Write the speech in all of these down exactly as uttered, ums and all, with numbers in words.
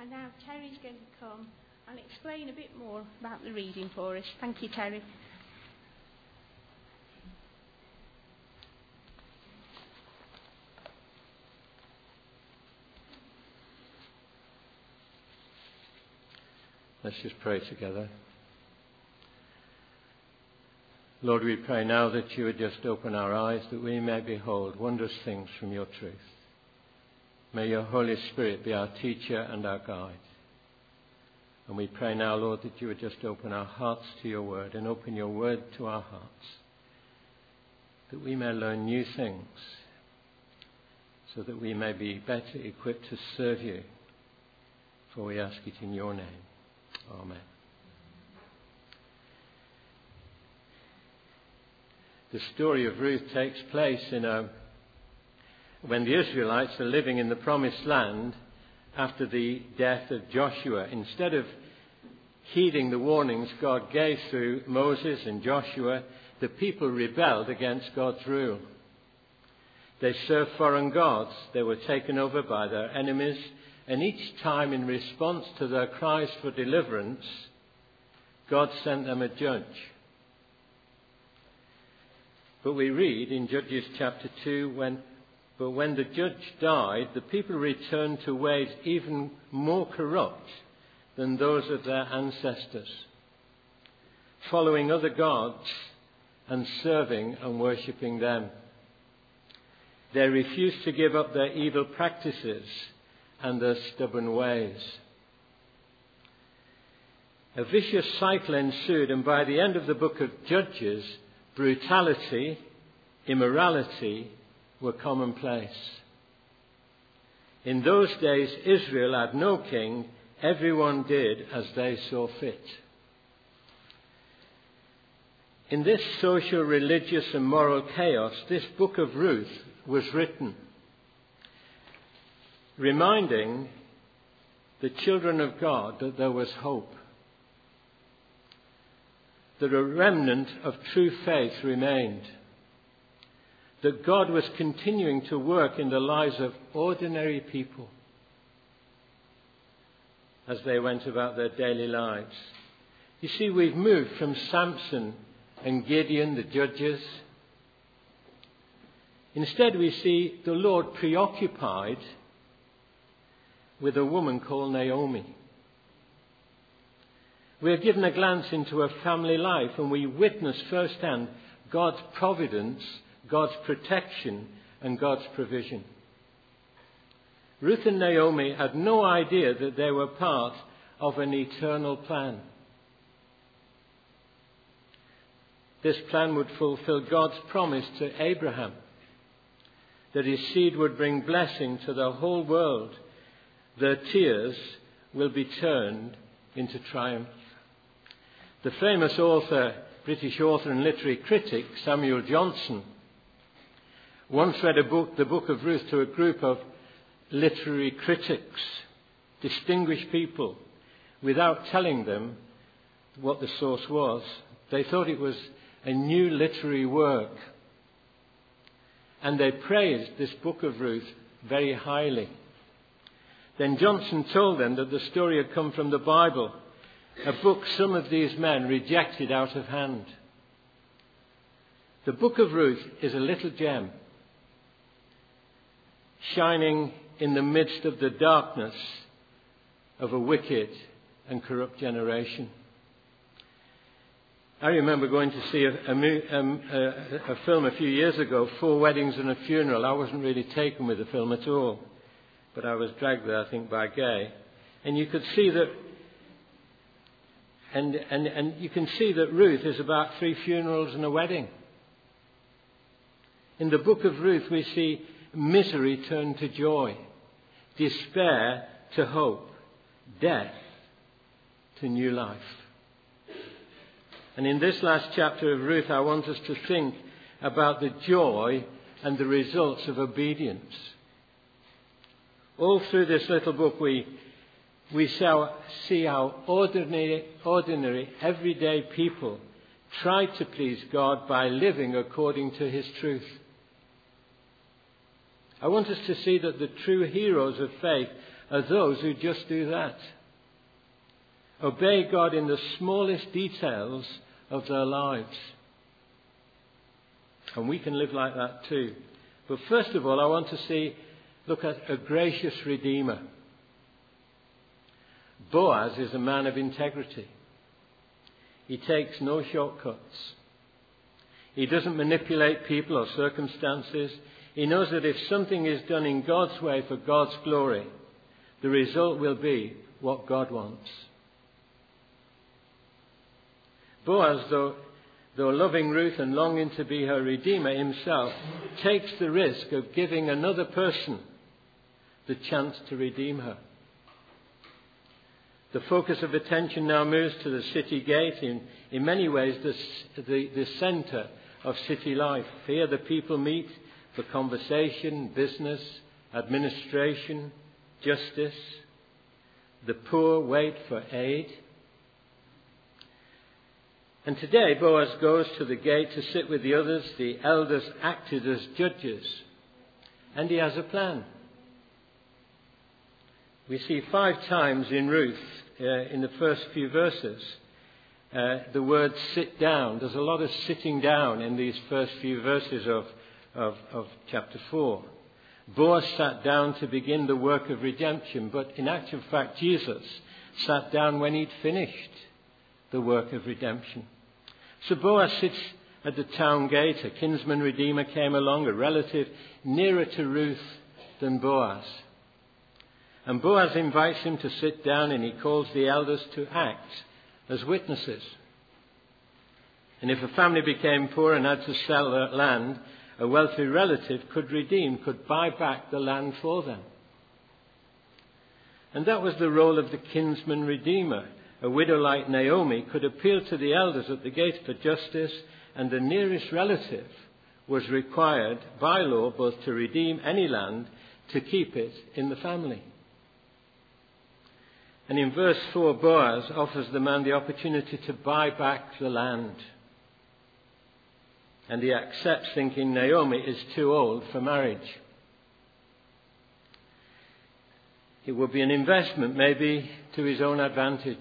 And now Terry's going to come and explain a bit more about the reading for us. Thank you, Terry. Let's just pray together. Lord, we pray now that you would just open our eyes that we may behold wondrous things from your truth. May your Holy Spirit be our teacher and our guide. And we pray now, Lord, that you would just open our hearts to your word and open your word to our hearts, that we may learn new things, so that we may be better equipped to serve you. For we ask it in your name. Amen. The story of Ruth takes place in a when the Israelites are living in the promised land after the death of Joshua. Instead of heeding the warnings God gave through Moses and Joshua, the people rebelled against God's rule. They served foreign gods, they were taken over by their enemies, and each time in response to their cries for deliverance, God sent them a judge. But we read in Judges chapter two, when But when the judge died, the people returned to ways even more corrupt than those of their ancestors, following other gods and serving and worshipping them. They refused to give up their evil practices and their stubborn ways. A vicious cycle ensued, and by the end of the book of Judges, brutality, immorality, were commonplace. In those days, Israel had no king. Everyone did as they saw fit. In this social, religious and moral chaos, this book of Ruth was written, reminding the children of God that there was hope, that a remnant of true faith remained, that God was continuing to work in the lives of ordinary people as they went about their daily lives. You see, we've moved from Samson and Gideon, the judges. Instead, we see the Lord preoccupied with a woman called Naomi. We are given a glance into her family life, and we witness firsthand God's providence, God's protection and God's provision. Ruth and Naomi had no idea that they were part of an eternal plan. This plan would fulfill God's promise to Abraham, that his seed would bring blessing to the whole world. Their tears will be turned into triumph. The famous author, British author and literary critic, Samuel Johnson, once read a book, the book of Ruth, to a group of literary critics, distinguished people, without telling them what the source was. They thought it was a new literary work. And they praised this book of Ruth very highly. Then Johnson told them that the story had come from the Bible, a book some of these men rejected out of hand. The book of Ruth is a little gem, shining in the midst of the darkness of a wicked and corrupt generation. I remember going to see a, a, a, a film a few years ago, Four Weddings and a Funeral. I wasn't really taken with the film at all, but I was dragged there, I think, by Gay. And you could see that, and, and, and you can see that Ruth is about three funerals and a wedding. In the book of Ruth, we see misery turned to joy, despair to hope, death to new life. And in this last chapter of Ruth, I want us to think about the joy and the results of obedience. All through this little book, we we see how ordinary, ordinary, everyday people try to please God by living according to his truth. I want us to see that the true heroes of faith are those who just do that. Obey God in the smallest details of their lives. And we can live like that too. But first of all, I want to see, look at a gracious Redeemer. Boaz is a man of integrity. He takes no shortcuts. He doesn't manipulate people or circumstances. He knows that if something is done in God's way for God's glory, the result will be what God wants. Boaz, though, though loving Ruth and longing to be her redeemer himself, takes the risk of giving another person the chance to redeem her. The focus of attention now moves to the city gate, in, in many ways the, the, the centre of city life. Here the people meet for conversation, business, administration, justice. The poor wait for aid. And today Boaz goes to the gate to sit with the others. The elders acted as judges. And he has a plan. We see five times in Ruth, uh, in the first few verses, uh, the word sit down. There's a lot of sitting down in these first few verses of, of, of chapter four. Boaz sat down to begin the work of redemption, but in actual fact Jesus sat down when he'd finished the work of redemption. So Boaz sits at the town gate. A kinsman redeemer came along, a relative nearer to Ruth than Boaz. And Boaz invites him to sit down, and he calls the elders to act as witnesses. And if a family became poor and had to sell their land, a wealthy relative could redeem, could buy back the land for them. And that was the role of the kinsman redeemer. A widow like Naomi could appeal to the elders at the gate for justice, and the nearest relative was required by law both to redeem any land, to keep it in the family. And in verse four, Boaz offers the man the opportunity to buy back the land. And he accepts, thinking Naomi is too old for marriage. It would be an investment, maybe, to his own advantage.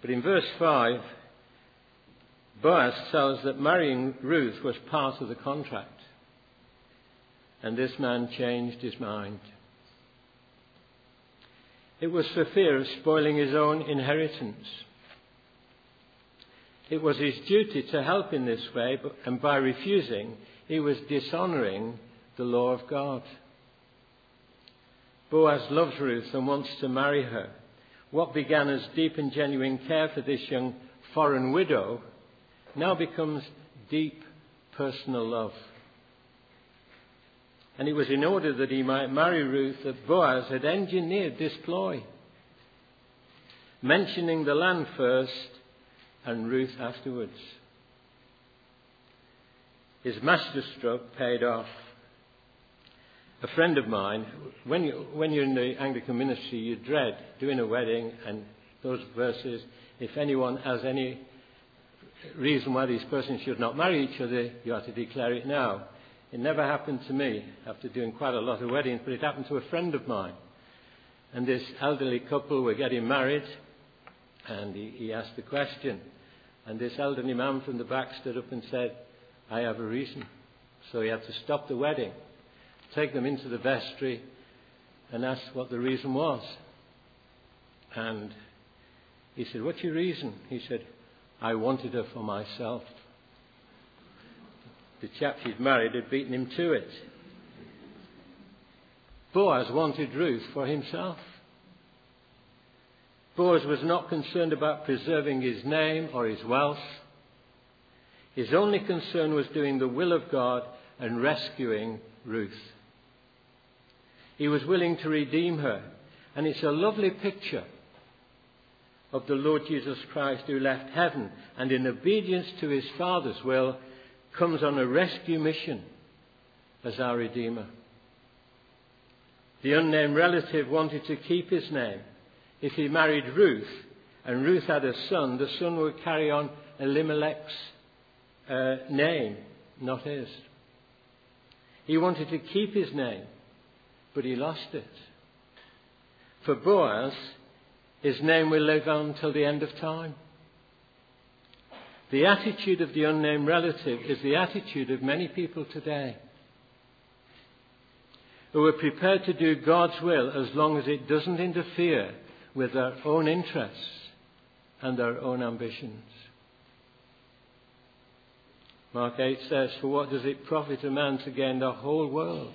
But in verse five, Boaz tells that marrying Ruth was part of the contract. And this man changed his mind. It was for fear of spoiling his own inheritance. It was his duty to help in this way, but, and by refusing, he was dishonouring the law of God. Boaz loves Ruth and wants to marry her. What began as deep and genuine care for this young foreign widow now becomes deep personal love. And it was in order that he might marry Ruth that Boaz had engineered this ploy, mentioning the land first and Ruth afterwards. His masterstroke paid off. A friend of mine, when, you, when you're in the Anglican ministry, you dread doing a wedding and those verses, if anyone has any reason why these persons should not marry each other, you have to declare it now. It never happened to me after doing quite a lot of weddings, but it happened to a friend of mine. And this elderly couple were getting married, and he, he asked the question. And this elderly man from the back stood up and said, I have a reason. So he had to stop the wedding, take them into the vestry, and ask what the reason was. And he said, what's your reason? He said, I wanted her for myself. The chap she'd married had beaten him to it. Boaz wanted Ruth for himself. Boaz was not concerned about preserving his name or his wealth. His only concern was doing the will of God and rescuing Ruth. He was willing to redeem her. And it's a lovely picture of the Lord Jesus Christ, who left heaven and in obedience to his Father's will comes on a rescue mission as our Redeemer. The unnamed relative wanted to keep his name. If he married Ruth and Ruth had a son, the son would carry on Elimelech's uh, name, not his. He wanted to keep his name but he lost it. For Boaz, his name will live on till the end of time. The attitude of the unnamed relative is the attitude of many people today who are prepared to do God's will as long as it doesn't interfere with their own interests and their own ambitions. Mark eight says, "For what does it profit a man to gain the whole world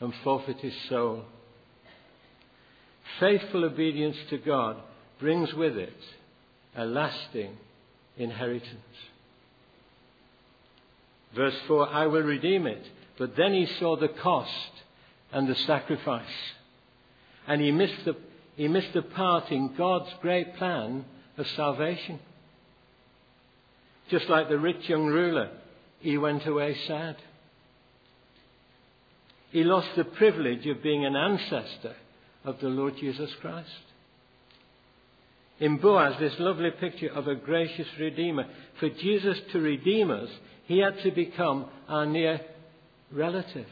and forfeit his soul?" Faithful obedience to God brings with it a lasting inheritance. Verse four, "I will redeem it." But then he saw the cost and the sacrifice. And he missed the, he missed the part in God's great plan of salvation. Just like the rich young ruler, he went away sad. He lost the privilege of being an ancestor of the Lord Jesus Christ. In Boaz, this lovely picture of a gracious Redeemer. For Jesus to redeem us, he had to become our near relative.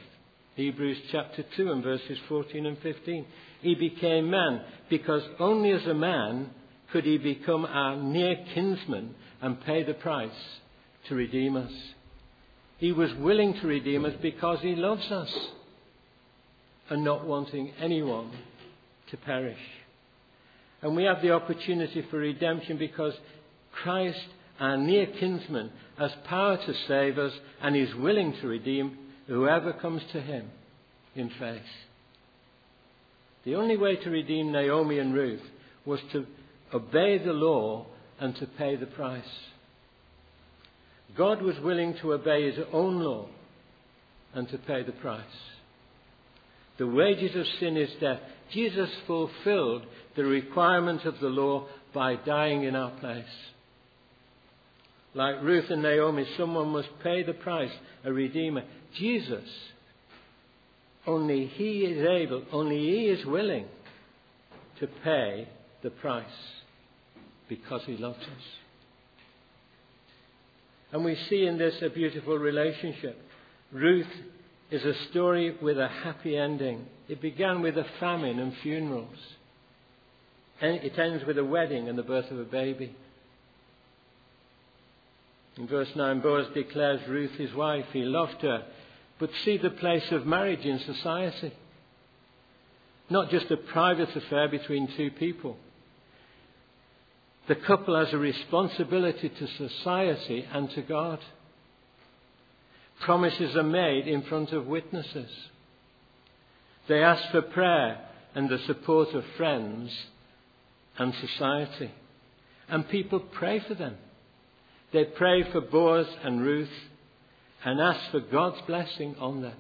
Hebrews chapter two and verses fourteen and fifteen. He became man because only as a man could he become our near kinsman and pay the price to redeem us. He was willing to redeem us because he loves us and not wanting anyone to perish. And we have the opportunity for redemption because Christ, our near kinsman, has power to save us and is willing to redeem whoever comes to him in faith. The only way to redeem Naomi and Ruth was to obey the law and to pay the price. God was willing to obey his own law and to pay the price. The wages of sin is death. Jesus fulfilled the requirement of the law by dying in our place. Like Ruth and Naomi, someone must pay the price, a redeemer. Jesus, only he is able, only he is willing to pay the price because he loves us. And we see in this a beautiful relationship. Ruth is a story with a happy ending. It began with a famine and funerals. And it ends with a wedding and the birth of a baby. In verse nine, Boaz declares Ruth his wife. He loved her. But see the place of marriage in society. Not just a private affair between two people. The couple has a responsibility to society and to God. Promises are made in front of witnesses. They ask for prayer and the support of friends and society. And people pray for them. They pray for Boaz and Ruth and ask for God's blessing on them.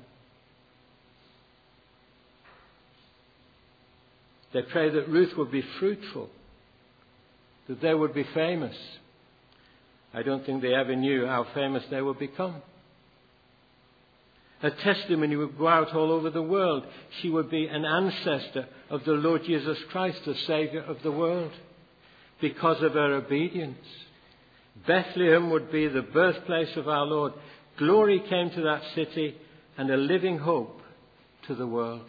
They pray that Ruth would be fruitful, that they would be famous. I don't think they ever knew how famous they would become. Her testimony would go out all over the world. She would be an ancestor of the Lord Jesus Christ, the Saviour of the world, because of her obedience. Bethlehem would be the birthplace of our Lord. Glory came to that city and a living hope to the world.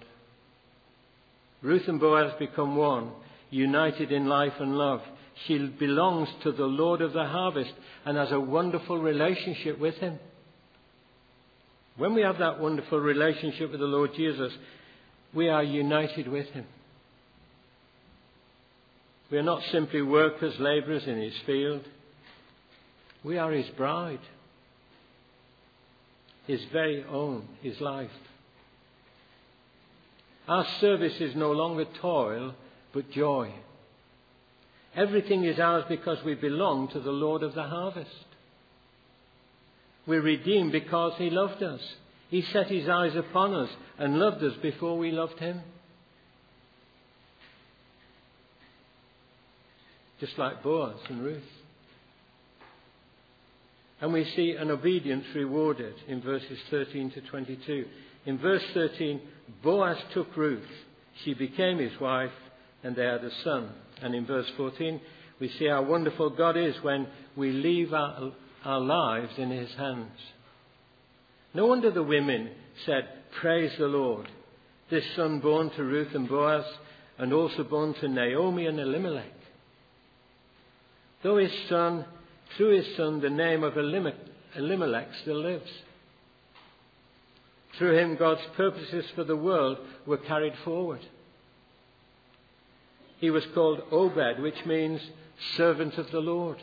Ruth and Boaz become one, united in life and love. She belongs to the Lord of the harvest and has a wonderful relationship with him. When we have that wonderful relationship with the Lord Jesus, we are united with him. We are not simply workers, labourers in his field. We are his bride, his very own, his life. Our service is no longer toil, but joy. Everything is ours because we belong to the Lord of the harvest. We're redeemed because he loved us. He set his eyes upon us and loved us before we loved him. Just like Boaz and Ruth. And we see an obedience rewarded in verses thirteen to twenty-two. In verse thirteen, Boaz took Ruth. She became his wife and they had a son. And in verse fourteen, we see how wonderful God is when we leave our, our lives in his hands. No wonder the women said, "Praise the Lord," this son born to Ruth and Boaz, and also born to Naomi and Elimelech. Though his son, through his son, the name of Elimelech still lives. Through him, God's purposes for the world were carried forward. He was called Obed, which means servant of the Lord.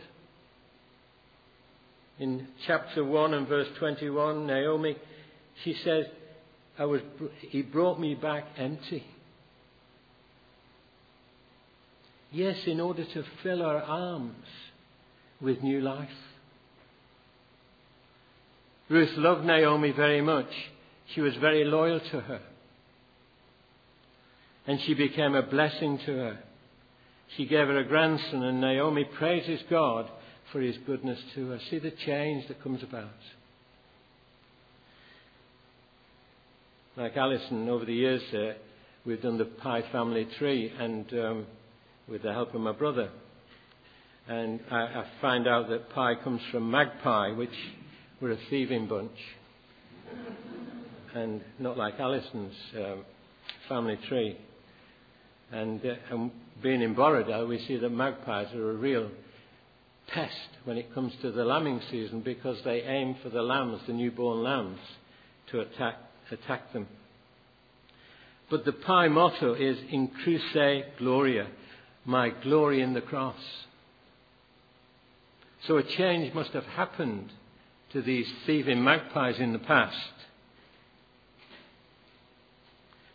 In chapter one and verse twenty-one, Naomi, she says, I was, he brought me back empty. Yes, in order to fill our arms with new life. Ruth loved Naomi very much. She was very loyal to her. And she became a blessing to her. She gave her a grandson, and Naomi praises God for his goodness to her. See the change that comes about. Like Alison, over the years, uh, we've done the pie family tree, and um, with the help of my brother. And I, I find out that pie comes from magpie, which were a thieving bunch. And not like Alison's um, family tree. And, uh, and being in Borås, we see that magpies are a real pest when it comes to the lambing season, because they aim for the lambs, the newborn lambs, to attack attack them. But the Pi motto is in cruce gloria, my glory in the cross. So a change must have happened to these thieving magpies in the past.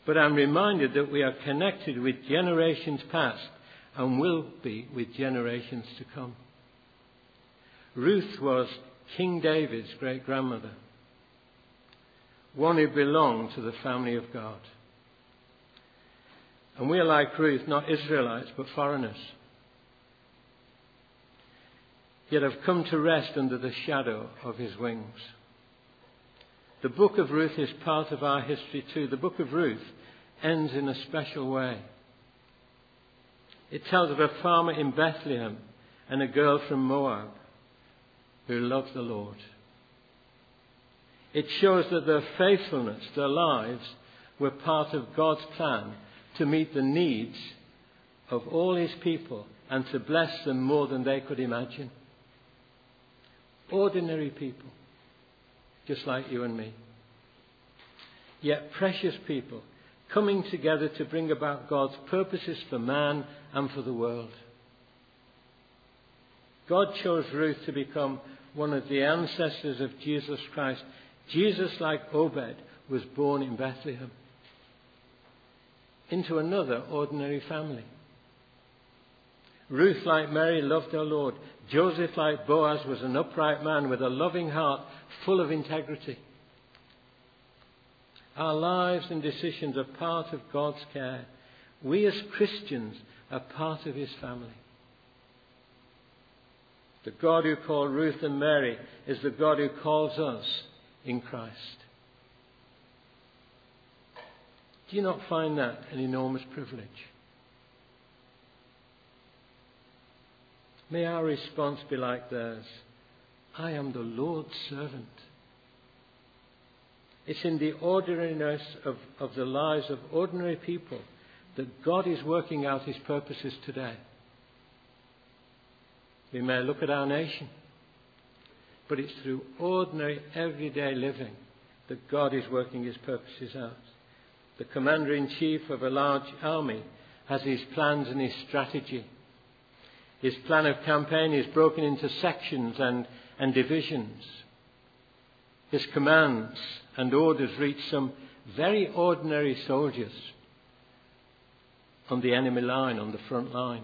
But I'm reminded that we are connected with generations past and will be with generations to come. Ruth was King David's great-grandmother, one who belonged to the family of God. And we are like Ruth, not Israelites, but foreigners. Yet have come to rest under the shadow of his wings. The book of Ruth is part of our history too. The book of Ruth ends in a special way. It tells of a farmer in Bethlehem and a girl from Moab who loved the Lord. It shows that their faithfulness, their lives, were part of God's plan to meet the needs of all his people and to bless them more than they could imagine. Ordinary people, just like you and me. Yet precious people coming together to bring about God's purposes for man and for the world. God chose Ruth to become one of the ancestors of Jesus Christ. Jesus, like Obed, was born in Bethlehem into another ordinary family. Ruth, like Mary, loved our Lord. Joseph, like Boaz, was an upright man with a loving heart full of integrity. Our lives and decisions are part of God's care. We as Christians are part of his family. The God who called Ruth and Mary is the God who calls us in Christ. Do you not find that an enormous privilege? May our response be like theirs. I am the Lord's servant. It's in the ordinariness of, of the lives of ordinary people that God is working out his purposes today. We may look at our nation, but it's through ordinary, everyday living that God is working his purposes out. The commander-in-chief of a large army has his plans and his strategy. His plan of campaign is broken into sections and, and divisions. His commands and orders reach some very ordinary soldiers on the enemy line, on the front line.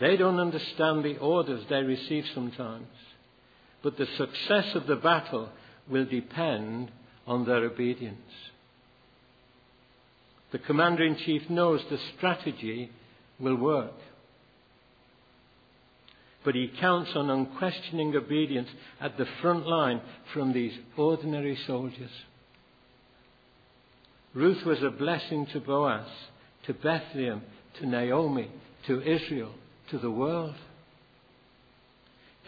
They don't understand the orders they receive sometimes, but the success of the battle will depend on their obedience. The commander-in-chief knows the strategy will work, but he counts on unquestioning obedience at the front line from these ordinary soldiers. Ruth was a blessing to Boaz, to Bethlehem, to Naomi, to Israel, to the world,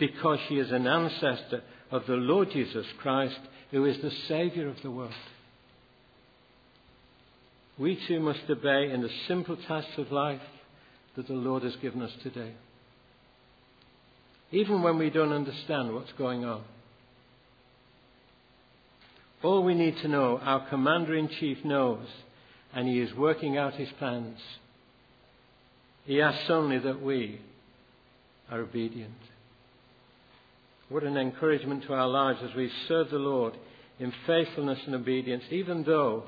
because she is an ancestor of the Lord Jesus Christ, who is the Saviour of the world. we too must obey in the simple tasks of life that the Lord has given us today. Even when we don't understand what's going on. All we need to know, our Commander-in-Chief knows, and he is working out his plans. He asks only that we are obedient. What an encouragement to our lives as we serve the Lord in faithfulness and obedience, even though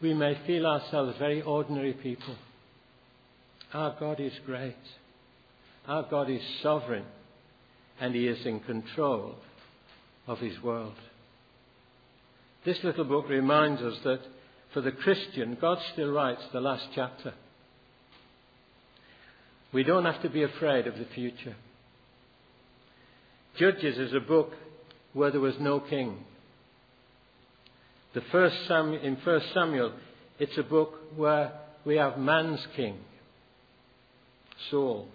we may feel ourselves very ordinary people. Our God is great. Our God is sovereign, and he is in control of his world. This little book reminds us that for the Christian, God still writes the last chapter. We don't have to be afraid of the future. Judges is a book where there was no king. The first Samuel, in First Samuel, it's a book where we have man's king, Saul.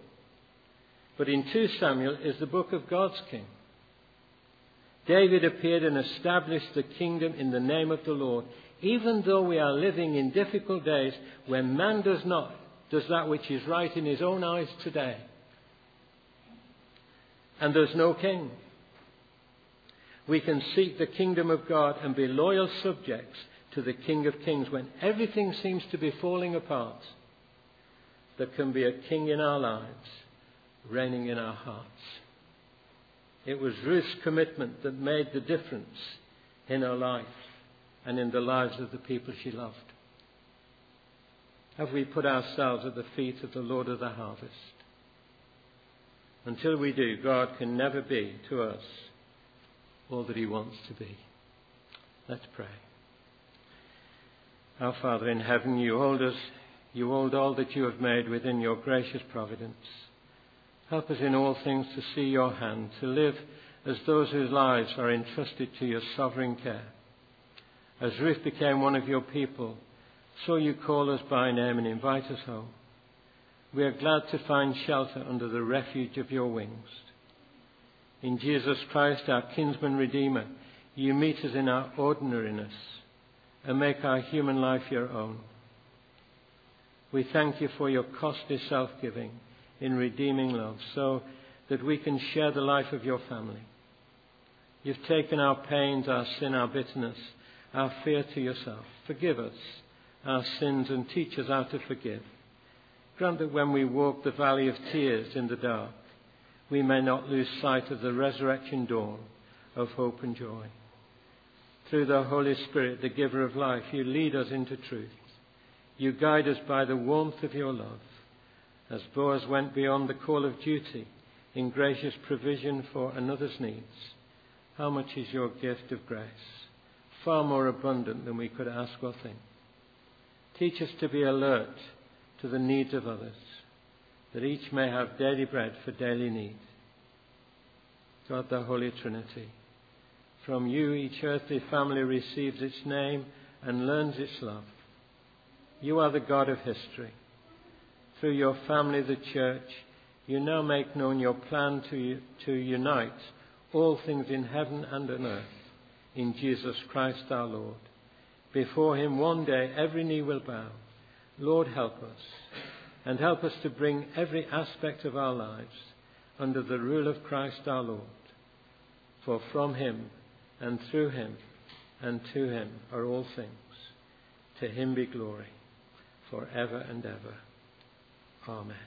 But in Second Samuel is the book of God's king. David appeared and established the kingdom in the name of the Lord. Even though we are living in difficult days when man does not, does that which is right in his own eyes today. And there's no king. We can seek the kingdom of God and be loyal subjects to the King of Kings when everything seems to be falling apart. There can be a king in our lives, reigning in our hearts. It was Ruth's commitment that made the difference in her life and in the lives of the people she loved. Have we put ourselves at the feet of the Lord of the harvest? Until we do, God can never be to us all that he wants to be. Let's pray. Our Father in heaven, you hold us, you hold all that you have made within your gracious providence. Help us in all things to see your hand, to live as those whose lives are entrusted to your sovereign care. As Ruth became one of your people, so you call us by name and invite us home. We are glad to find shelter under the refuge of your wings. In Jesus Christ, our kinsman redeemer, you meet us in our ordinariness and make our human life your own. We thank you for your costly self-giving in redeeming love, so that we can share the life of your family. You've taken our pains, our sin, our bitterness, our fear to yourself. Forgive us our sins and teach us how to forgive. Grant that when we walk the valley of tears in the dark, we may not lose sight of the resurrection dawn of hope and joy. Through the Holy Spirit, the giver of life, you lead us into truth. You guide us by the warmth of your love. As Boaz went beyond the call of duty in gracious provision for another's needs, how much is your gift of grace, far more abundant than we could ask or think. Teach us to be alert to the needs of others, that each may have daily bread for daily need. God, the Holy Trinity, from you each earthly family receives its name and learns its love. You are the God of history. Through your family, the church, you now make known your plan to, to unite all things in heaven and on earth in Jesus Christ our Lord. Before him one day every knee will bow. Lord, help us, and help us to bring every aspect of our lives under the rule of Christ our Lord. For from him and through him and to him are all things. To him be glory forever and ever. Amen.